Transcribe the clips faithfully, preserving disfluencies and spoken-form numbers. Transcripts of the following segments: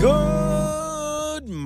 Good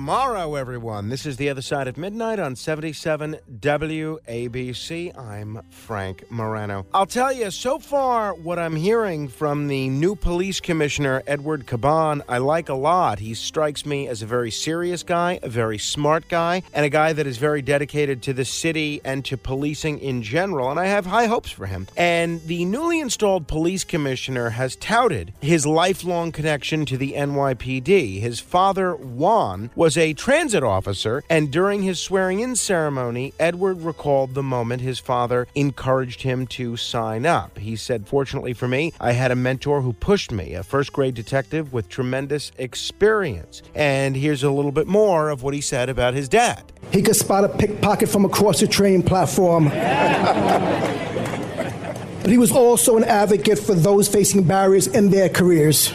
morrow, everyone. This is The Other Side of Midnight on seventy-seven W A B C. I'm Frank Morano. I'll tell you, so far, what I'm hearing from the new police commissioner, Edward Caban, I like a lot. He strikes me as a very serious guy, a very smart guy, and a guy that is very dedicated to the city and to policing in general, and I have high hopes for him. And the newly installed police commissioner has touted his lifelong connection to the N Y P D. His father, Juan, was a transit officer, and during his swearing-in ceremony, Edward recalled the moment his father encouraged him to sign up. He said, "Fortunately for me, I had a mentor who pushed me, a first-grade detective with tremendous experience." And here's a little bit more of what he said about his dad. He could spot a pickpocket from across the train platform. But he was also an advocate for those facing barriers in their careers.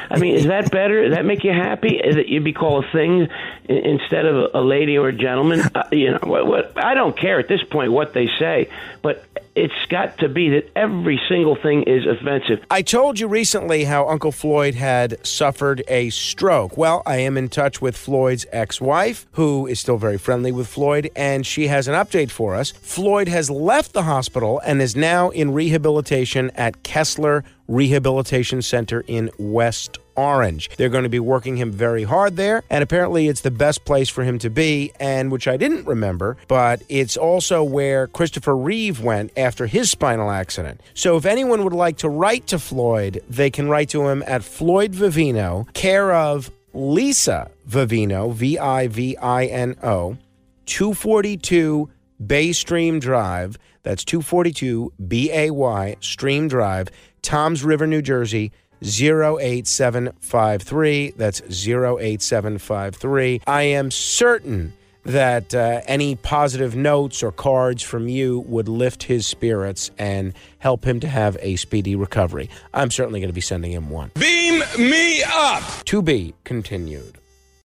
I mean, is that better? Does that make you happy? Is it you'd be called a thing instead of a lady or a gentleman? Uh, you know, what, what, I don't care at this point what they say, but it's got to be that every single thing is offensive. I told you recently how Uncle Floyd had suffered a stroke. Well, I am in touch with Floyd's ex-wife, who is still very friendly with Floyd, and she has an update for us. Floyd has left the hospital and is now in rehabilitation at Kessler Rehabilitation Center in West Orange. They're going to be working him very hard there, and apparently it's the best place for him to be, and which I didn't remember, but it's also where Christopher Reeve went after his spinal accident. So if anyone would like to write to Floyd, they can write to him at Floyd Vivino, care of Lisa Vivino, V I V I N O, two forty-two Bay Stream Drive. That's two forty-two B A Y Stream Drive, Toms River, New Jersey, zero eight seven five three. That's zero eight seven five three. I am certain that uh, any positive notes or cards from you would lift his spirits and help him to have a speedy recovery. I'm certainly going to be sending him one. Beam me up! To be continued.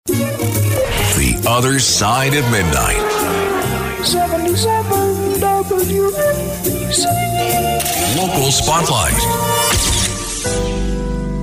The Other Side of Midnight. seventy-seven W A B C. Local Spotlight.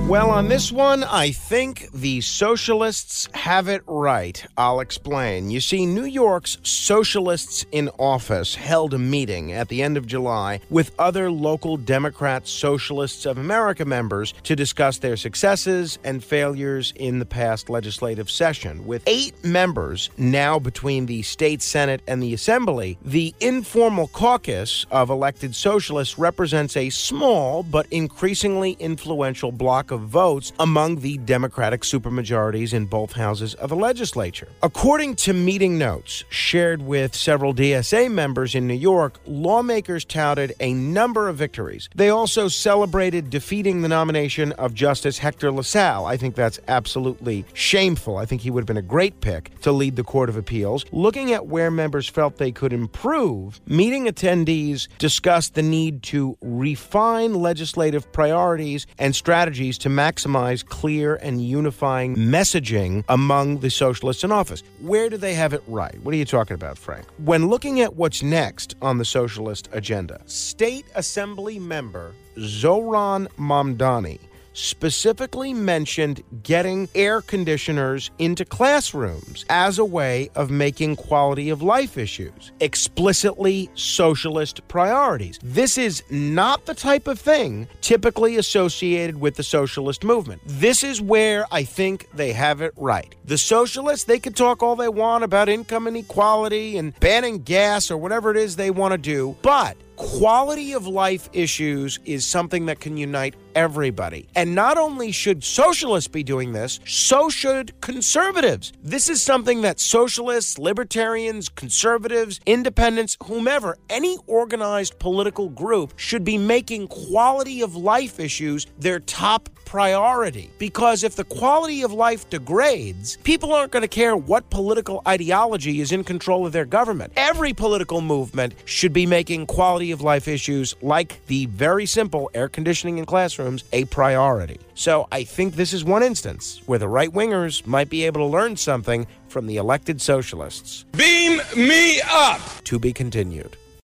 Well, on this one, I think the socialists have it right. I'll explain. You see, New York's socialists in office held a meeting at the end of July with other local Democrat Socialists of America members to discuss their successes and failures in the past legislative session. With eight members now between the state Senate and the Assembly, the informal caucus of elected socialists represents a small but increasingly influential block of votes among the Democratic supermajorities in both houses of the legislature. According to meeting notes shared with several D S A members in New York, lawmakers touted a number of victories. They also celebrated defeating the nomination of Justice Hector LaSalle. I think that's absolutely shameful. I think he would have been a great pick to lead the Court of Appeals. Looking at where members felt they could improve, meeting attendees discussed the need to refine legislative priorities and strategies to to maximize clear and unifying messaging among the socialists in office. Where do they have it right? What are you talking about, Frank? When looking at what's next on the socialist agenda, State Assembly member Zoran Mamdani specifically mentioned getting air conditioners into classrooms as a way of making quality of life issues explicitly socialist priorities. This is not the type of thing typically associated with the socialist movement. This is where I think they have it right. The socialists, they can talk all they want about income inequality and banning gas or whatever it is they want to do, but quality of life issues is something that can unite everybody. And not only should socialists be doing this, so should conservatives. This is something that socialists, libertarians, conservatives, independents, whomever, any organized political group should be making quality of life issues their top priority. Because if the quality of life degrades, people aren't going to care what political ideology is in control of their government. Every political movement should be making quality of life issues like the very simple air conditioning in classrooms a priority. So I think this is one instance where the right-wingers might be able to learn something from the elected socialists. Beam me up! To be continued.